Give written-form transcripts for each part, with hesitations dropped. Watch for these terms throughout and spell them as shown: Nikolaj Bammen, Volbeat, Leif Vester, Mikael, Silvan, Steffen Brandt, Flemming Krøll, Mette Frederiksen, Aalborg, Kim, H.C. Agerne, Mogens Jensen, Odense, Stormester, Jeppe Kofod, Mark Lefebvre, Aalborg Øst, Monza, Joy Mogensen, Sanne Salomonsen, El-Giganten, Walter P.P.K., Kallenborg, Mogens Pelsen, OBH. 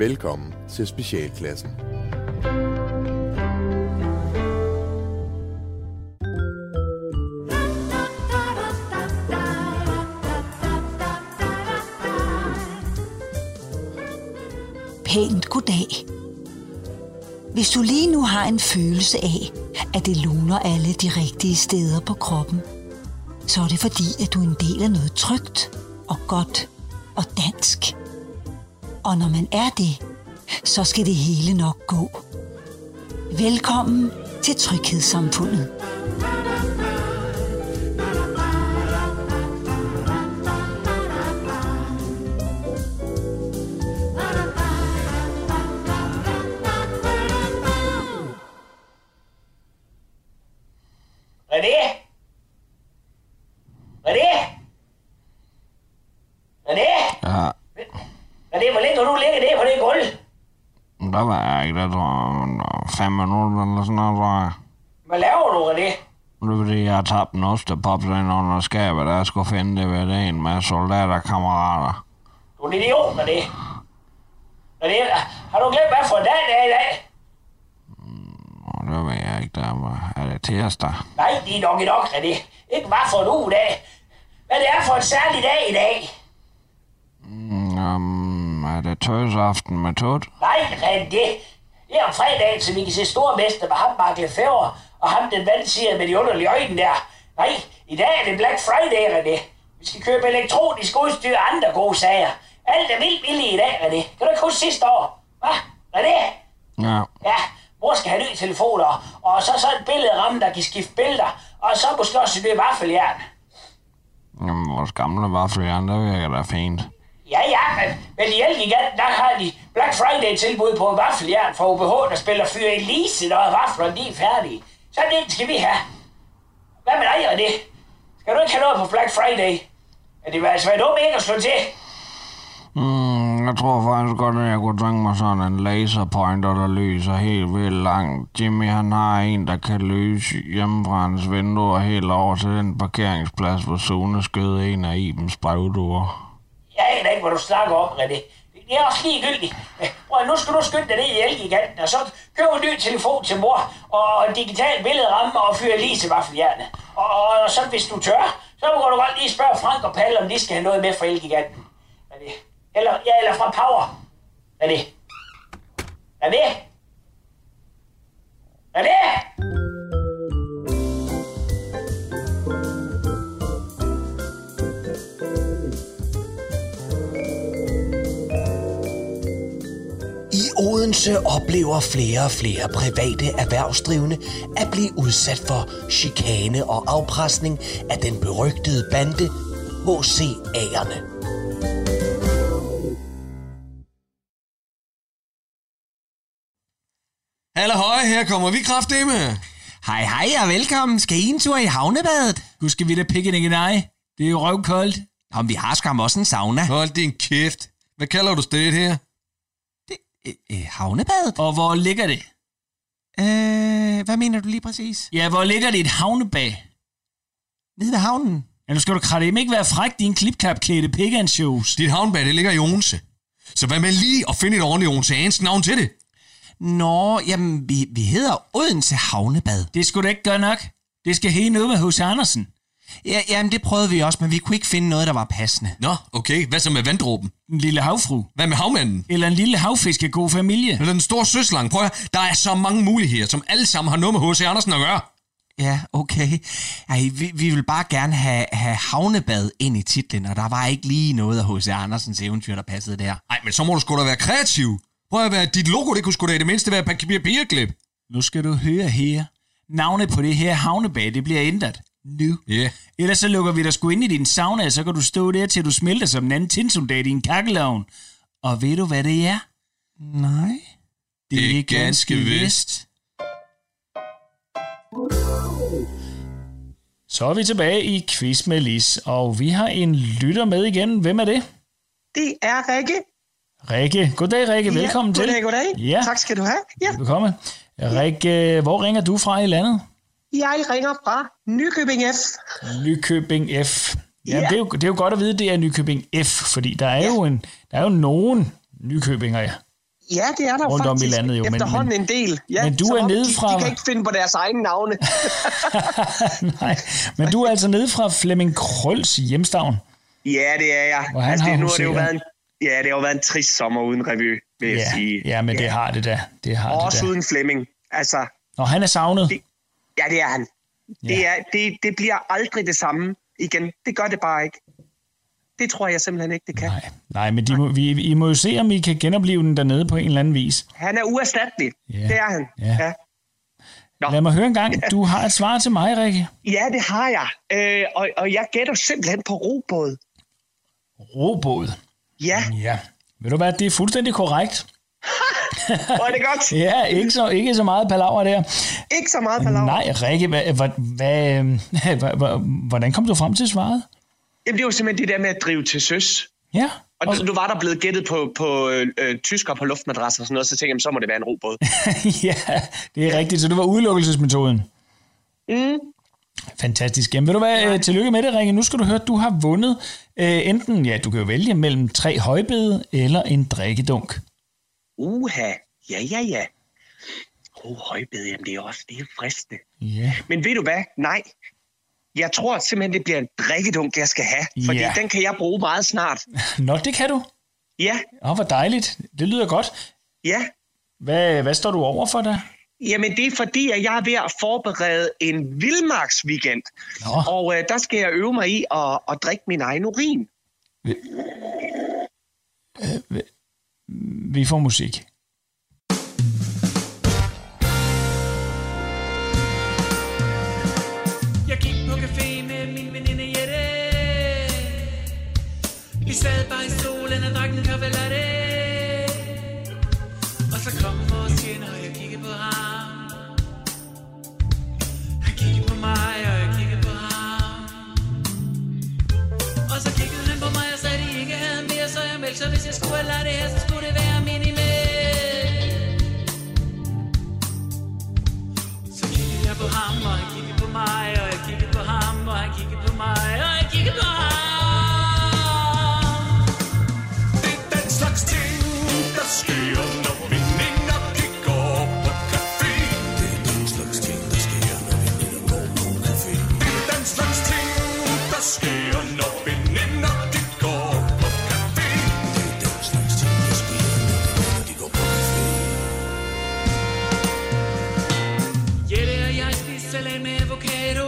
Velkommen til specialklassen. Pænt goddag. Hvis du lige nu har en følelse af, at det luner alle de rigtige steder på kroppen, så er det fordi, at du er en del af noget trygt og godt og dansk. Og når man er det, så skal det hele nok gå. Velkommen til Tryghedssamfundet. Det var 5 minutter eller sådan noget, tror jeg. Hvad laver du, René? Det er fordi, jeg har tabt en ostepop ind under skabet, der jeg skulle finde det ved en med soldaterkammerater. Du er en idiot, René. René, har du glemt, hvad for en dag det er i dag? Det ved jeg ikke, er det tirsdag? Nej, det er nok i nok, René. Ikke hvad for en uge dag. Hvad det er for en særlig dag i dag? Er det tøjsaften med Tut? Nej, René. Det er om fredagen, så vi kan se Stormester med ham, Mark Lefebvre, og ham den vandsiger med de underlige øjne der. Nej, i dag er det Black Friday, René. Vi skal købe elektronisk udstyr og andre gode sager. Alt er vildt billigt i dag, René. Kan du ikke huske sidste år? Hva? René? Ja. Ja, mor skal have nye telefoner, og så et billedramme, der kan skifte billeder, og så måske også et nye vaffeljern. Jamen, vores gamle vaffeljern, der virker da fint. Ja, men i El-Giganten, der har de Black Friday-tilbud på en vaffeljern fra OBH, der spiller Fyre Elise, når vaflerne lige er færdige. Sådan en skal vi have. Hvad med dig og det? Skal du ikke have noget på Black Friday? Er det altså været dumt ikke at slå til? Jeg tror faktisk godt, at jeg kunne tænke mig sådan en laserpointer, der lyser helt vildt langt. Jimmy, han har en, der kan lyse hjemme fra hans vinduer helt over til den parkeringsplads, hvor Sune skød en af Ibens brevduer. Jeg aner ikke, hvor du snakker om, René. Det er også ligegyldigt. Bror, nu skal du skynde dig ned i El-Giganten, og så køb en ny telefon til mor, og en digital billedramme, og fyr lige til vaffeljernet. Og så hvis du tør, så må du godt lige spørge Frank og Palle, om de skal have noget med fra El-Giganten. René. Eller fra Power. René. René? René? Odense oplever flere og flere private erhvervsdrivende at blive udsat for chikane og afpresning af den berygtede bande H.C. Agerne. Hallahøj, her kommer vi kraftedeme. Hej hej og velkommen. Skal I en tur i havnebadet? Gud skal vi da pikke ikke nej. Det er jo røvkoldt. Jamen vi har skam også en sauna. Hold din kæft. Hvad kalder du stedet her? Havnebadet? Og hvor ligger det? Hvad mener du lige præcis? Ja, hvor ligger det et havnebad? Nede ved havnen. Ja, nu skal du kratte ikke være fræk, din klipklapklædte pekanshows. Dit havnebad, det ligger i Odense. Så hvad med lige at finde et ordentligt Odenseans navn til det? Nå, jamen, vi hedder Odense Havnebad. Det skulle da ikke gøre nok. Det skal hele noget med H.C. Andersen. Ja, jamen, det prøvede vi også, men vi kunne ikke finde noget, der var passende. Nå, okay. Hvad så med vanddråben? En lille havfru. Hvad med havmanden? Eller en lille havfisk af god familie. Eller den store søslange. Prøv at, der er så mange muligheder, som alle sammen har noget med H.C. Andersen at gøre. Ja, okay. Ej, vi vil bare gerne have havnebad ind i titlen, og der var ikke lige noget af H.C. Andersens eventyr, der passede der. Nej, men så må du sgu da være kreativ. Prøv at være, dit logo, det kunne sgu da i det mindste være papirklip. Nu skal du høre her. Navnet på det her havnebad, det bliver ændret. Nu. Yeah. Ellers så lukker vi dig sgu ind i din sauna, og så kan du stå der, til du smelter som en anden tinsoldat i en kakkelovn. Og ved du, hvad det er? Nej. Det er ganske vist. Så er vi tilbage i Quiz med Lis, og vi har en lytter med igen. Hvem er det? Det er Rikke. Rikke. Goddag, Rikke. Ja, velkommen goddag, til. Goddag. Ja. Tak skal du have. Ja. Velkommen. Rikke, hvor ringer du fra i landet? Jeg ringer fra Nykøbing F. Nykøbing F. Jamen, ja. Det er jo godt at vide, det er Nykøbing F, fordi der er jo nogen Nykøbinger, Ja, det er der rundt faktisk om i landet, jo, efterhånden men, en del. Ja, men du er nedefra... De kan ikke finde på deres egne navne. Nej, men du er altså nede fra Flemming Krølls hjemstavn. Ja, det er jeg. Og han altså, har det, nu har det jo været en, ja, det har jo været en trist sommer uden revy, vil jeg sige. Ja, men det har det da. Det har også det da. Uden Flemming. Altså, og han er savnet. Det, ja, det er han. Ja. Det bliver aldrig det samme igen. Det gør det bare ikke. Det tror jeg simpelthen ikke, det kan. Nej men I må jo se, om I kan genopleve den dernede på en eller anden vis. Han er uerstattelig. Yeah. Det er han. Yeah. Ja. Lad mig høre en gang. Du har et svar til mig, Rikke. Ja, det har jeg. Og jeg gætter simpelthen på robåd. Robåd? Ja. Ja. Ved du hvad, det er fuldstændig korrekt. Var det godt? Ja, ikke så meget palaver der. Ikke så meget palaver? Nej, Rikke, hvordan kom du frem til svaret? Jamen, det var simpelthen det der med at drive til søs. Ja. Og nu var der blevet gættet på tyskere på luftmadrasser og sådan noget, så tænkte jeg, så må det være en robåd. Ja, det er rigtigt. Så det var udelukkelsesmetoden. Mm. Fantastisk. Jamen, ved du hvad? Ja. Tillykke med det, Rikke. Nu skal du høre, at du har vundet enten, ja, du kan jo vælge mellem 3 højbede eller en drikkedunk. Uha. Ja. Højbede, jamen det er også det er fristende. Ja. Men ved du hvad? Nej. Jeg tror simpelthen, det bliver en drikkedunk, jeg skal have. Fordi den kan jeg bruge meget snart. Nå, det kan du? Ja. Åh, hvor dejligt. Det lyder godt. Ja. Hvad står du over for da? Jamen, det er fordi, at jeg er ved at forberede en vildmarksweekend. Nå. Og der skal jeg øve mig i at drikke min egen urin. Vi får musik. Vi sad bare i solen og drak en kaffe latte. Og så kom vores tjener, og jeg kiggede på ham. Han kiggede på mig, og jeg kiggede på ham. Og så kiggede han på mig og sagde, at de ikke havde mere, så jeg meldte. Så hvis jeg skulle have det her, så skulle det være minimal. Så kiggede jeg på ham, og jeg kiggede på mig, og jeg kiggede på ham, og jeg kiggede på mig, og jeg kiggede på ham. Sker, når meninger de går på café. Det er den slags ting, der sker, når meninger går på café. Det er den slags ting, der sker, når meninger de går på café. Det er den slags ting, der sker, når meninger de går på café. Jette og jeg spiste salat med avocado.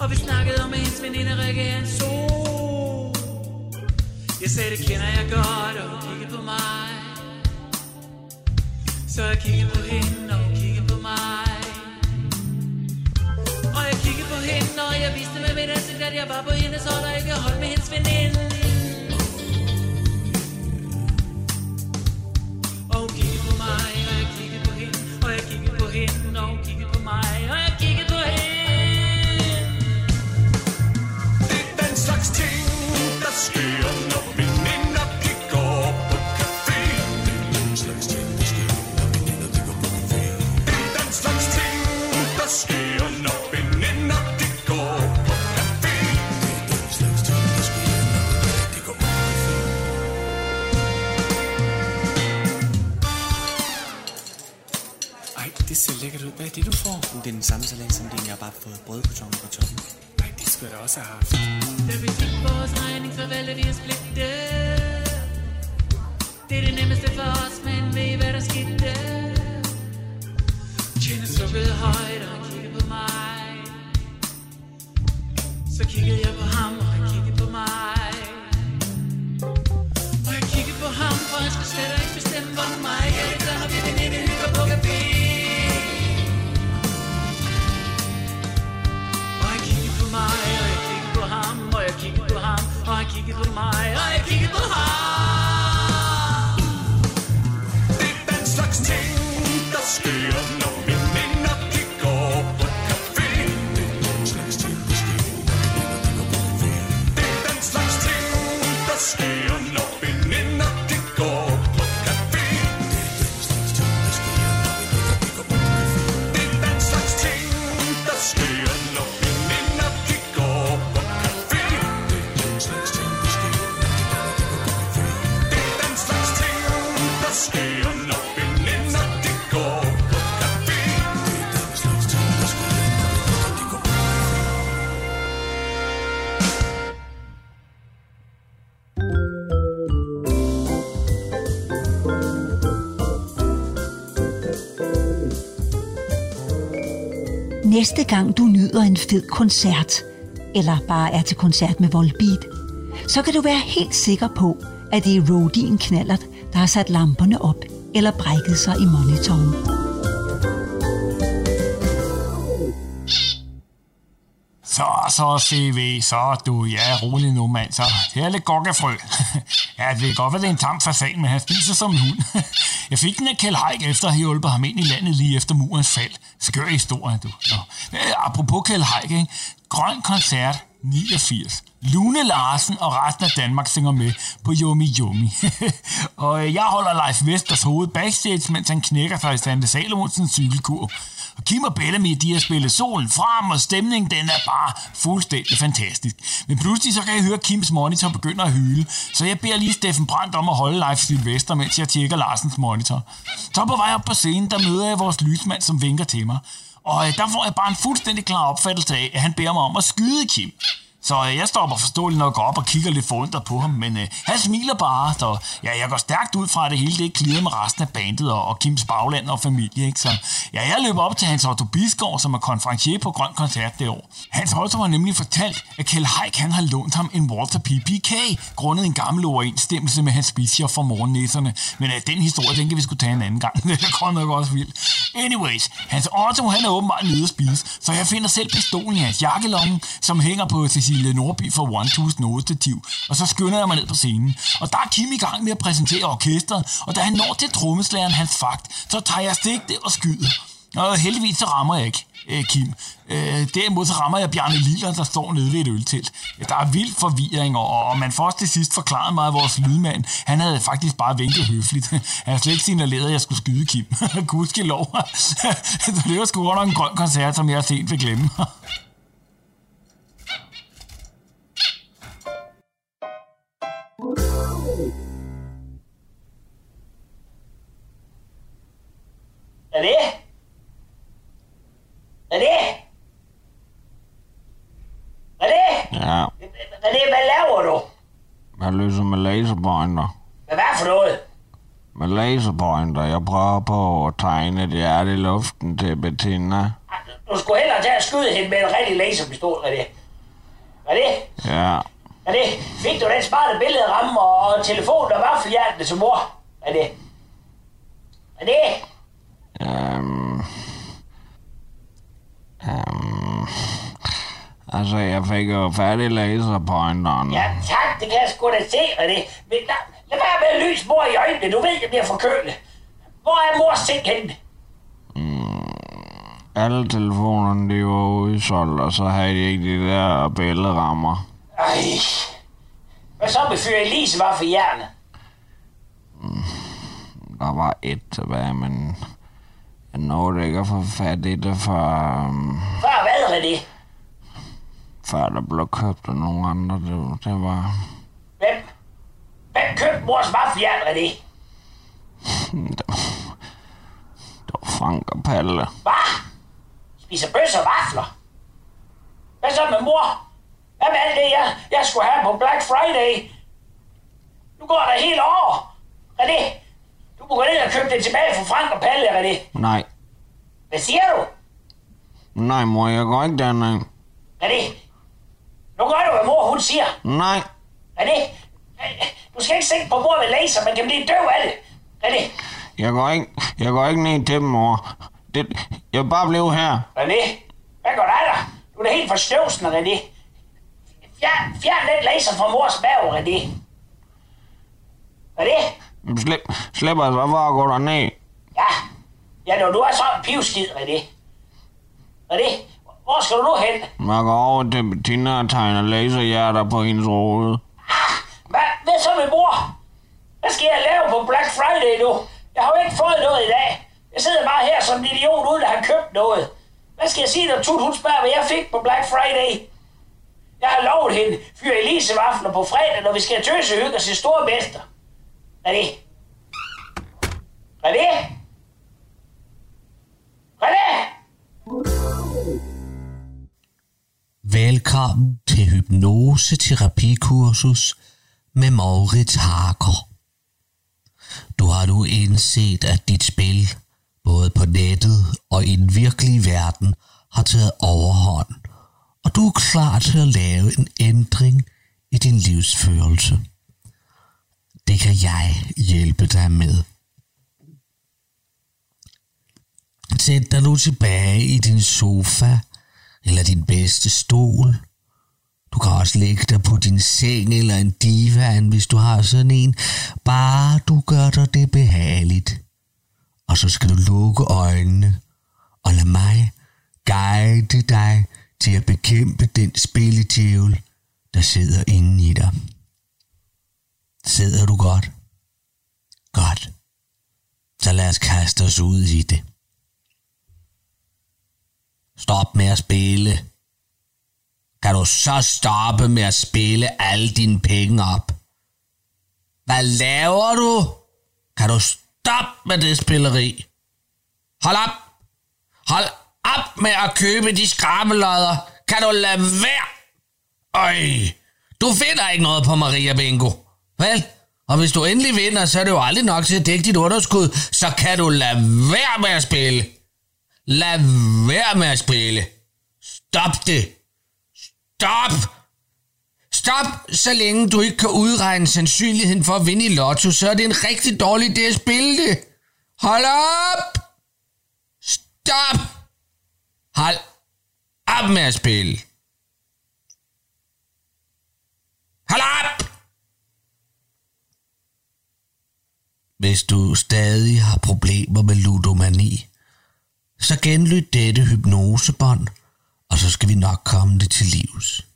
Og vi snakkede om, at hendes veninde Rikke er en sol. Jeg sagde, det kender jeg godt, og på mig. Så jeg kiggede på hende, og hun kiggede på mig. Og jeg kiggede på hende, og jeg viste med mit ansigt, at jeg var på hendes hold, og ikke holdt med hendes veninde. Og hun kiggede på mig, og jeg kiggede på hende, og jeg kiggede på hende, og hun kiggede på mig, og jeg kiggede på hende. Det er den slags ting, der sker, når vi hvad er det, du får? Det er den samme salat som den, jeg har bare fået brødkartoner på toppen. Nej, det skulle jeg da også have haft. Da vi fik vores regning, så valgte vi at splitte. Det er det nemmeste for os, men ved I, hvad der skete? Tjener slukkede højt, og han kiggede på mig. Så kiggede jeg på ham, og han kiggede på mig. Og jeg kiggede på ham, for han skulle slet ikke bestemme, hvor mig. Ja, så har vi veninde hygger på café. Og jeg kiggede på mig, og jeg kiggede på ham. Det er den slags ting, der sker, når meninger de går på café. Det er den slags ting, der sker, når meninger de går på café. Det er den slags ting, der sker, når meninger de går på café. Det er den slags ting, der sker, når meninger de går på café. Det er den slags ting, der sker, når meninger de går på café. Slags ting, der sker, næste gang du nyder en fed koncert, eller bare er til koncert med Volbeat, så kan du være helt sikker på, at det er roadien knallert, der har sat lamperne op eller brækket sig i monitoren. Så CV, så du, ja, rolig nu, mand, så. Det er lidt gokkefrø. Ja, det er godt, hvad det er en tam fasan, men han spiser som en hund. Jeg fik den af Kjeld Heick, efter at have hjulpet ham ind i landet lige efter murens fald. Skør historie, du. Apropos Kjeld Heick, ikke? Grøn Koncert 89. Lune Larsen og resten af Danmark synger med på Yummy Yummy. Og jeg holder Leif Vesters hoved backstage, mens han knækker sig i Sanne Salomonsens cykelkurv. Og Kim og Bellamy, de har spillet solen frem, og stemningen, den er bare fuldstændig fantastisk. Men pludselig så kan jeg høre Kims monitor begynder at hyle, så jeg beder lige Steffen Brandt om at holde Leif Silvester, mens jeg tjekker Larsens monitor. Så på vej op på scenen, der møder jeg vores lysmand, som vinker til mig. Og der får jeg bare en fuldstændig klar opfattelse af, at han beder mig om at skyde Kim. Så jeg stopper forståeligt nok op og kigger lidt forundret på ham, men han smiler bare, så ja, jeg går stærkt ud fra, at det hele det er clearet med resten af bandet og Kims bagland og familie, ikke? Så ja, jeg løber op til Hans Otto Bisgaard, som er konferencier på Grøn Koncert det år. Hans Otto har nemlig fortalt, at Kjeld Heick han har lånt ham en Walter P.P.K. grundet en gammel overensstemmelse med hans spidser fra morgennæsserne. Men den historie, den kan vi sgu tage en anden gang. Det går nok også vildt. Anyways, Hans Otto han er åbenbart nede at spise, så jeg finder selv pistolen i hans jakkelomme, som hænger på til Nordby for 1008-stativ, og så skynder jeg mig ned på scenen. Og der er Kim i gang med at præsentere orkestret, og da han når til trommeslageren hans fakt, så tager jeg stikket og skyder. Og heldigvis så rammer jeg ikke Kim. Derimod så rammer jeg Bjarne Lilland, der står nede ved et øltelt. Der er vild forvirring, og man får også til sidst forklaret mig, at vores lydmand, han havde faktisk bare vinket høfligt. Han havde slet ikke signaleret, at jeg skulle skyde Kim. Gudskelov. Det var sgu under en grøn koncert, som jeg sent vil glemme. Hvad er det? Ja. Hvad laver du? Jeg lyser med laserpointer. Hvad for noget? Med laserpointer. Jeg prøver på at tegne det hjerte i luften til Bettina. Du skulle hellere tage og skyde hende med en rigtig laserpistol, René. René? Ja. René, fik du den smarte billedramme og telefonen og vaffelhjertene til mor? René? René? Altså, jeg fik jo færdig laserpointeren. Ja, tak, det kan jeg sgu da se, René. Men lad være med at lyse mor i øjnene, du ved, jeg bliver forkølet. Hvor er mors seng henne? Alle telefonerne, de var udsolgt, og så havde de ikke de der billedramer. Ej, hvad så med fyr Elise var for hjernet? Der var et tilbage, men jeg nåede ikke at få fat i det før... Før hvad, René? Før der blev købt af nogle andre, det var... Hvem købte mors vaffeljern, René? Det var Frank og Palle. Hvad? Spiser bøsser og vafler? Hvad så med mor? Hvad med alt det, jeg skulle have på Black Friday? Nu går der helt over, René. Du må gå ned og købe det tilbage fra Frank og Palle, René. Nej. Hvad siger du? Nej, mor, jeg går ikke dernede. René. Nu gør du, hvad mor hun siger. Nej. René, du skal ikke se på mor med laser, man kan blive døv af det. René. Jeg går ikke ned til dem, mor. Jeg bare blev her. René, hvad går der af dig? Du er da helt forstøvsende, René. Fjern den laser fra mors mave, René. René? Slip altså, hvorfor går der ned? Ja, når du er sådan en pivskid, René. René? Hvor skal du nu hen? Jeg går over til Bettina og tegner laserhjerter på hendes rode. Hvad så med mor? Hvad skal jeg lave på Black Friday nu? Jeg har jo ikke fået noget i dag. Jeg sidder bare her som en idiot uden at have købt noget. Hvad skal jeg sige, når Tut hun spørger, hvad jeg fik på Black Friday? Jeg har lovet hende fyr Elise-vafler på fredag, når vi skal tøsehygge os i Stormester. René? René? René? Velkommen til hypnoseterapikursus med Mogens Hager. Du har nu indset, at dit spil, både på nettet og i den virkelige verden, har taget overhånd, og du er klar til at lave en ændring i din livsførelse. Det kan jeg hjælpe dig med. Sæt dig nu tilbage i din sofa eller din bedste stol. Du kan også lægge dig på din seng eller en divan, hvis du har sådan en. Bare du gør dig det behageligt. Og så skal du lukke øjnene og lad mig guide dig til at bekæmpe den spilledjævel, der sidder inde i dig. Sidder du godt? Godt. Så lad os kaste os ud i det. Stop med at spille. Kan du så stoppe med at spille alle dine penge op? Hvad laver du? Kan du stoppe med det spilleri? Hold op! Hold op med at købe de skrammelodder! Kan du lade være? Øj, du finder ikke noget på Maria Bingo. Vel? Og hvis du endelig vinder, så er det jo aldrig nok til at dække dit underskud. Så kan du lade være med at spille. Lad være med at spille. Stop det. Stop! Stop, så længe du ikke kan udregne sandsynligheden for at vinde i lotto, så er det en rigtig dårlig idé at spille det. Hold op! Stop! Hold op med at spille. Hold op! Hvis du stadig har problemer med ludomani, så genlyt dette hypnosebånd, og så skal vi nok komme det til livs.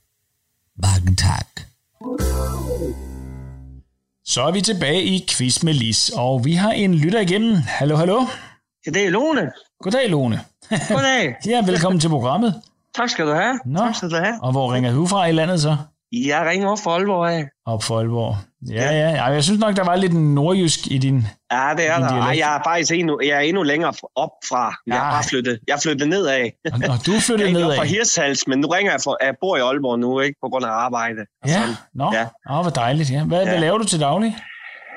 Mange tak. Så er vi tilbage i Quiz med Lis, og vi har en lytter igennem. Hallo, hallo. Ja, det er Lone. Goddag, Lone. Goddag. Ja, velkommen til programmet. Tak skal du have. Nå, tak skal du have. Og hvor ringer du fra i landet så? Jeg ringer op for Aalborg af. Op for Aalborg. Ja. Jeg synes nok, der var lidt nordjysk i din... Ja, det er der. Ej, jeg er faktisk endnu længere op fra. Jeg flyttede nedad. Og du flyttede nedad? Jeg er fra Hirtshals, men nu ringer jeg bor i Aalborg nu, ikke? På grund af arbejde. Ja, nå. Ja. Åh, hvor dejligt. Ja. Hvad laver du til daglig?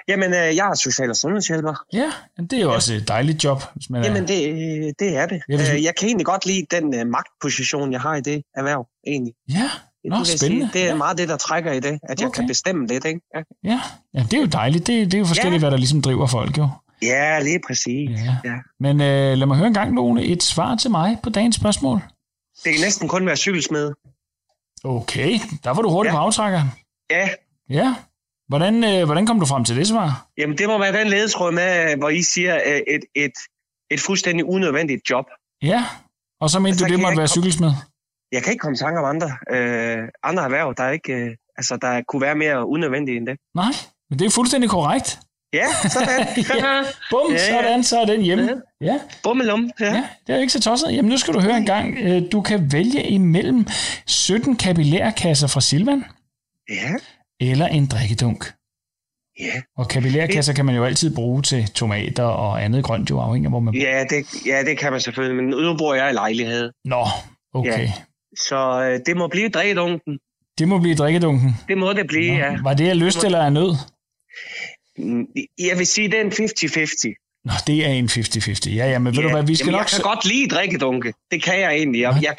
Jamen, jeg er social- og sundhedshjælper. Ja, det er jo også et dejligt job. Hvis man det er det. Jeg kan egentlig godt lide den magtposition, jeg har i det erhverv, egentlig. Ja. Nå, spændende. Det er meget det, der trækker i det, at jeg kan bestemme lidt, ikke? Ja, det er jo dejligt. Det er jo forskelligt, hvad der ligesom driver folk, jo. Ja, lige præcis. Ja. Men lad mig høre en gang, Lone, et svar til mig på dagens spørgsmål. Det kan næsten kun være cykelsmed. Okay, der var du hurtigt på aftrækker. Ja. Hvordan kom du frem til det svar? Jamen, det må være den ledetråd med, hvor I siger et fuldstændig unødvendigt job. Ja, og så mente du, det måtte være cykelsmed? Jeg kan ikke komme i tanke om andre erhverv, der ikke der kunne være mere unødvendige end det. Nej, men det er fuldstændig korrekt. Ja, sådan. Ja. Bum, sådan, så er den hjemme. Ja. Bummelum. Ja, det er ikke så tosset. Jamen, nu skal du høre en gang. Du kan vælge imellem 17 kapillærkasser fra Silvan. Ja. Eller en drikkedunk. Yeah. Og kapillærkasser kan man jo altid bruge til tomater og andet grønt, jo afhængig af, hvor man bor. Ja, det kan man selvfølgelig, men nu bor jeg i lejlighed. Nå, okay. Ja. Så det må blive drikkedunken. Det må blive drikkedunken? Det må det blive, ja. Var det af lyst eller af nød? Jeg vil sige, det er en 50-50. Nå, det er en 50-50. Ja, men ved du hvad, vi skal nok... Jeg kan godt lide drikkedunke. Det kan jeg egentlig. Jeg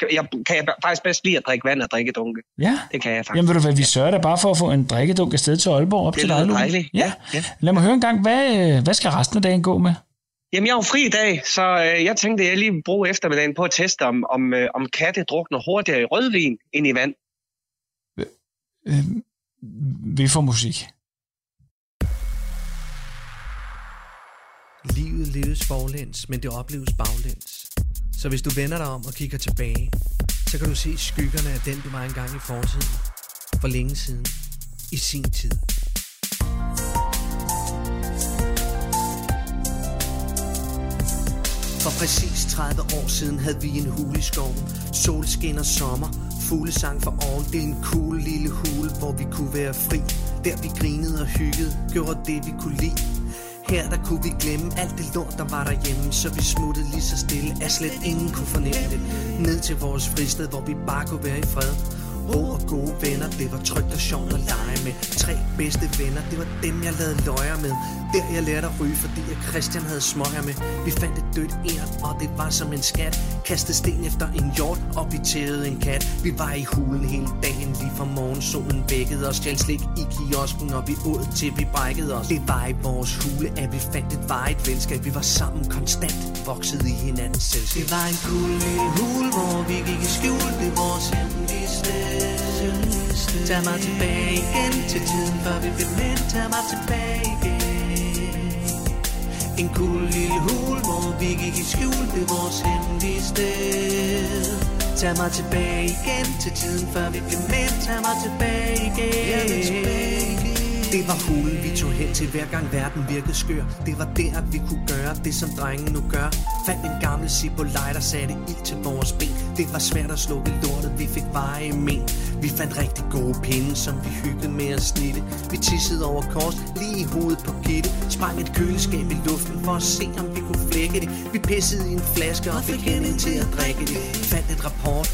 kan faktisk bedst lide at drikke vand og drikkedunke. Ja. Det kan jeg faktisk. Jamen ved du hvad, vi sørger da bare for at få en drikkedunk afsted til Aalborg op til dig. Det er dejligt. Ja. Lad mig høre en gang, hvad skal resten af dagen gå med? Jamen, jeg er jo fri i dag, så jeg tænkte, at jeg lige ville bruge eftermiddagen på at teste, om katte drukner hurtigere i rødvin end i vand. Vi får musik. Livet leves forlæns, men det opleves baglæns. Så hvis du vender dig om og kigger tilbage, så kan du se skyggerne af den, du var engang i fortiden. For længe siden. I sin tid. For præcis 30 år siden havde vi en hule i skoven. Solskin og sommer, fuglesang for oven. Det er en cool lille hule, hvor vi kunne være fri. Der vi grinede og hyggede, gjorde det vi kunne lide. Her der kunne vi glemme alt det lort, der var derhjemme. Så vi smuttede lige så stille, at slet ingen kunne fornemme det. Ned til vores fristed, hvor vi bare kunne være i fred. Ro og gode venner, det var trygt og sjovt at lege med. Tre bedste venner, det var dem, jeg lavede løjer med. Der jeg lærte at ryge, fordi jeg Christian havde smøger med. Vi fandt et dødt ært, og det var som en skat. Kastede sten efter en hjort, og vi tævede en kat. Vi var i hulen hele dagen, lige fra morgensolen vækkede os. Stjal slik i kiosken, og vi åd til vi brækkede os. Det var i vores hule, at vi fandt et varigt venskab. Vi var sammen konstant, voksede i hinandens selskab. Det var en cool lille hule, hvor vi gik i skjul. Det var vores hemmelige sted. Tag mig tilbage igen til tiden, før vi blev mænd. Tag mig tilbage igen. En cool lille hul, hvor vi gik i skjul. Det er vores hemmelige sted. Tag mig tilbage igen til tiden, før vi blev mænd. Tag mig tilbage igen. Jeg vil tilbage igen. Det var hulen, vi tog hen til hver gang verden virkede skør. Det var der, at vi kunne gøre det, som drengen nu gør. Fandt en gammel cibolej, der satte ild til vores ben. Det var svært at slukke lortet, vi fik varige men. Vi fandt rigtig gode pinde, som vi hyggede med at snitte. Vi tissede over kors, lige i hovedet på Gitte. Sprang et køleskab i luften for at se, om vi kunne flække det. Vi pissede i en flaske og fik hende til at drikke det. Fandt et rapport.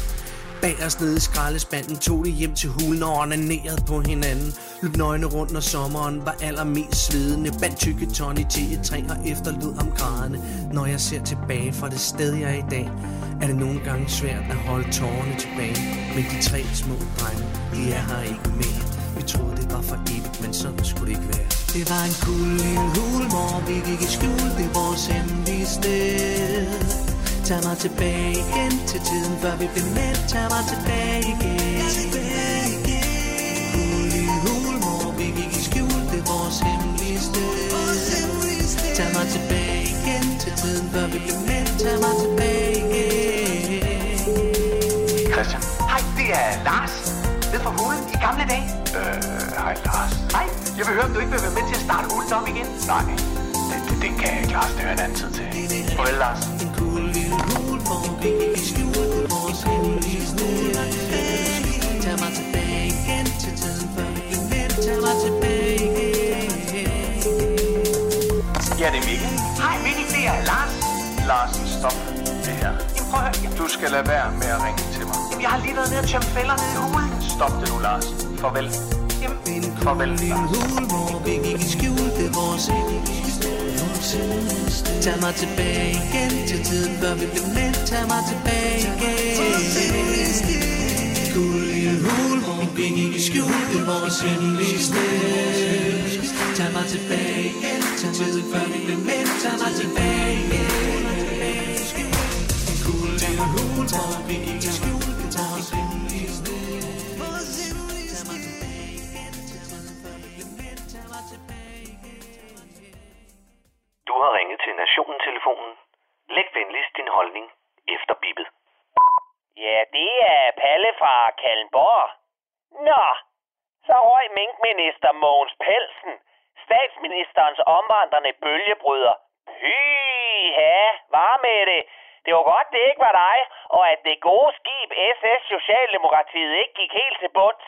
Bag os nede i skraldespanden tog de hjem til hulen og onanerede på hinanden. Løb nøgne rundt, når sommeren var allermest svedende. Bandt tykke tårn i tegetræ og efterlod om grædende. Når jeg ser tilbage fra det sted, jeg er i dag, er det nogle gange svært at holde tårerne tilbage. Men de tre små drenge, de er her ikke mere. Vi troede, det var for evigt, men sådan skulle det ikke være. Det var en cool lille hul, hvor vi gik i skjul. Det var vores hemmelige sted. Tag mig tilbage igen til tiden, før vi blev med. Tag mig tilbage igen. Hul i hul, hvor vi gik i skjul. Det er vores hemmelige sted. Tag mig tilbage igen til tiden, før vi blev med. Tag mig tilbage igen. Christian. Hej, det er Lars. Ved fra hulen i gamle dage. Hej Lars. Hej, jeg vil høre, om du ikke vil være med til at starte hulen om igen. Nej, det kan jeg ikke, Lars. Det hører en anden tid til. Prøv Lars. Ja, det er Mikkel. Hej Mikkel, det er Lars. Larsen, stop det her. Jamen, prøv at høre. Du skal lade være med at ringe til mig. Jamen, jeg har lige været nede og tømme fælder nede i hulen. Stop det nu, Lars. Farvel. Jamen, farvel, Lars. Tag mig tilbage igen til tiden, før vi blev mænd. Tag mig tilbage igen. Guld lille hul, hvor vi gik i skjul. Det var vores hemmelige sted. Tag mig tilbage igen. Tag tiden, før vi blev mænd. Tag mig tilbage igen. Guld lille hul, hvor vi gik i skjul. Det var vores hemmelige sted. Tag mig tilbage igen. Tag tiden, før vi blev mænd. Tag mig tilbage igen. Du har ringet til Nationen-telefonen. Læg venligst din holdning efter bippet. Ja, det er Palle fra Kallenborg. Nå, så røg minkminister Mogens Pelsen, statsministerens omvandrende bølgebryder. Hyha, var med det. Det var godt, det ikke var dig, og at det gode skib SS Socialdemokratiet ikke gik helt til bunds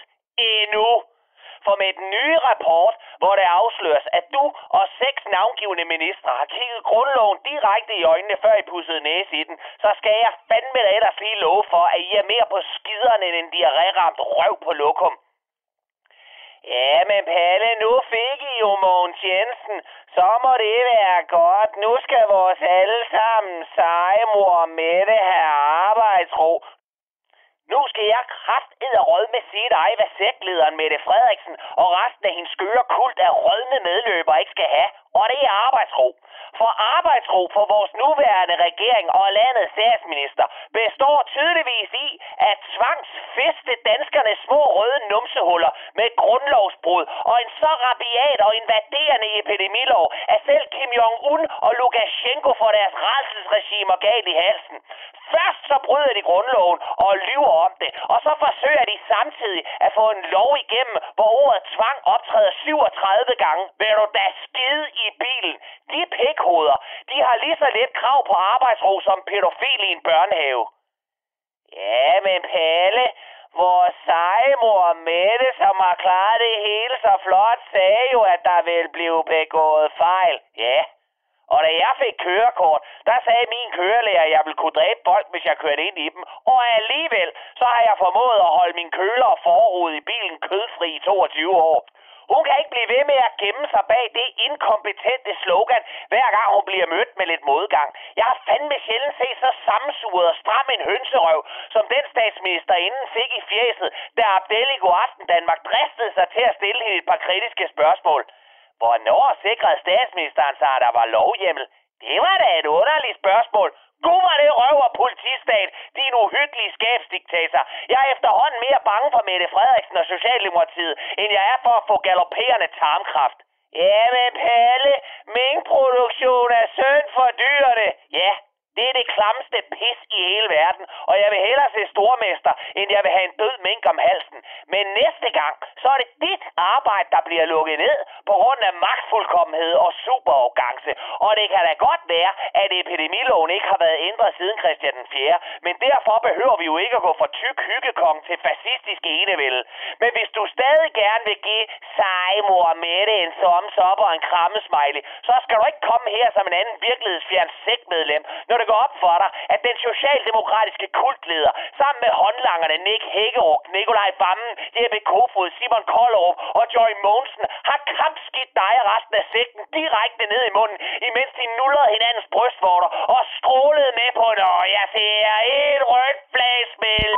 endnu. For med den nye rapport, hvor det afsløres, at du og 6 navngivende ministre har kigget grundloven direkte i øjnene, før I pudsede næse i den, så skal jeg fandme da ellers lige love for, at I er mere på skiderne end en diarréramt røv på lokum. Ja, men Palle, nu fik I jo Mogens Jensen. Så må det være godt. Nu skal vores alle sammen sejmor Mette have arbejdsro. Nu skal jeg kraftedderrødme sige dig, hvad sætlederen Mette Frederiksen og resten af hendes skøre kult af rødne medløber ikke skal have. Og det er arbejdsro. For arbejdsro for vores nuværende regering og landets statsminister består tydeligvis i at tvangsfeste danskernes små røde numsehuller med et grundlovsbrud og en så rabiat og invaderende epidemilov, at selv Kim Jong-un og Lukashenko får deres rædselsregimer galt i halsen. Først så bryder de grundloven og lyver om det, og så forsøger de samtidig at få en lov igennem, hvor ordet tvang optræder 37 gange. Vil du da skide i bilen? De pikhoveder, de har lige så lidt krav på arbejdsro som pædofil i en børnehave. Ja, men Palle, vores sejmor Mette, som har klaret det hele så flot, sagde jo, at der ville blive begået fejl. Ja. Og da jeg fik kørekort, der sagde min kørelærer, at jeg ville kunne dræbe folk, hvis jeg kørte ind i dem. Og alligevel, så har jeg formået at holde min køler og forrude i bilen kødfri i 22 år. Hun kan ikke blive ved med at gemme sig bag det inkompetente slogan, hver gang hun bliver mødt med lidt modgang. Jeg har fandme sjældent set så sammensuret og stram en hønserøv, som den statsministerinden fik i fjeset, da Abdel i god aften Danmark dristede sig til at stille hende et par kritiske spørgsmål. Hvornår sikrede statsministeren sig, at der var lovhjemmel? Det var da et underligt spørgsmål. Gud var det røv og politistat, din uhyggelige skabsdiktator. Jeg er efterhånden mere bange for Mette Frederiksen og Socialdemokratiet, end jeg er for at få galopperende tarmkræft. Jamen Palle, minkproduktion er synd for dyrene. Ja, det er det klamste pis i hele verden, og jeg vil hellere se stormester, end jeg vil have en død mink om halsen. Men næste gang, så er det dit arbejde, der bliver lukket ned på grund af magtfuldkommenhed og superarrogance. Og det kan da godt være, at epidemiloven ikke har været ændret siden Christian den 4., men derfor behøver vi jo ikke at gå fra tyk hyggekong til fascistiske enevælde. Men hvis du stadig gerne vil give sejmor Mette en thumbs up og en krammesmiley, så skal du ikke komme her som en anden virkelighedsfjern sækmedlem, når det går op for dig, at den socialdemokratiske kultleder, sammen med håndlangerne Nick Hækkerup, Nikolaj Bammen, Jeppe Kofod, Simon Koldorf og Joy Mogensen, har kampskidt dig og resten af sækken direkte ned i munden, imens de nullerede hinandens brystvorter og strålede med på en og jeg ser et rødt flagsmæld.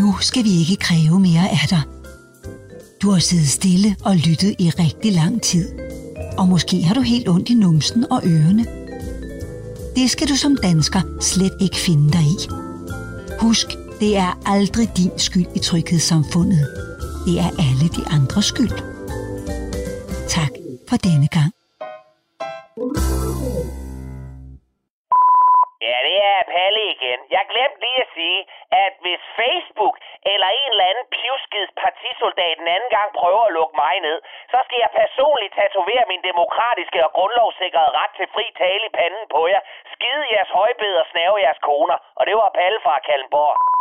Nu skal vi ikke kræve mere af dig. Du har siddet stille og lyttet i rigtig lang tid, og måske har du helt ondt i numsen og ørerne. Det skal du som dansker slet ikke finde dig i. Husk, det er aldrig din skyld i Tryghedssamfundet. Det er alle de andres skyld. Tak for denne gang. Ja, det er Palle igen. Jeg glemte lige at sige, at hvis Facebook eller en eller anden pivskids partisoldat en anden gang prøver at lukke mig ned, så skal jeg personligt tatovere min demokratiske og grundlovssikrede ret til fri tale i panden på jer, skide jeres højbed og snave jeres koner. Og det var Palle fra Kallenborg.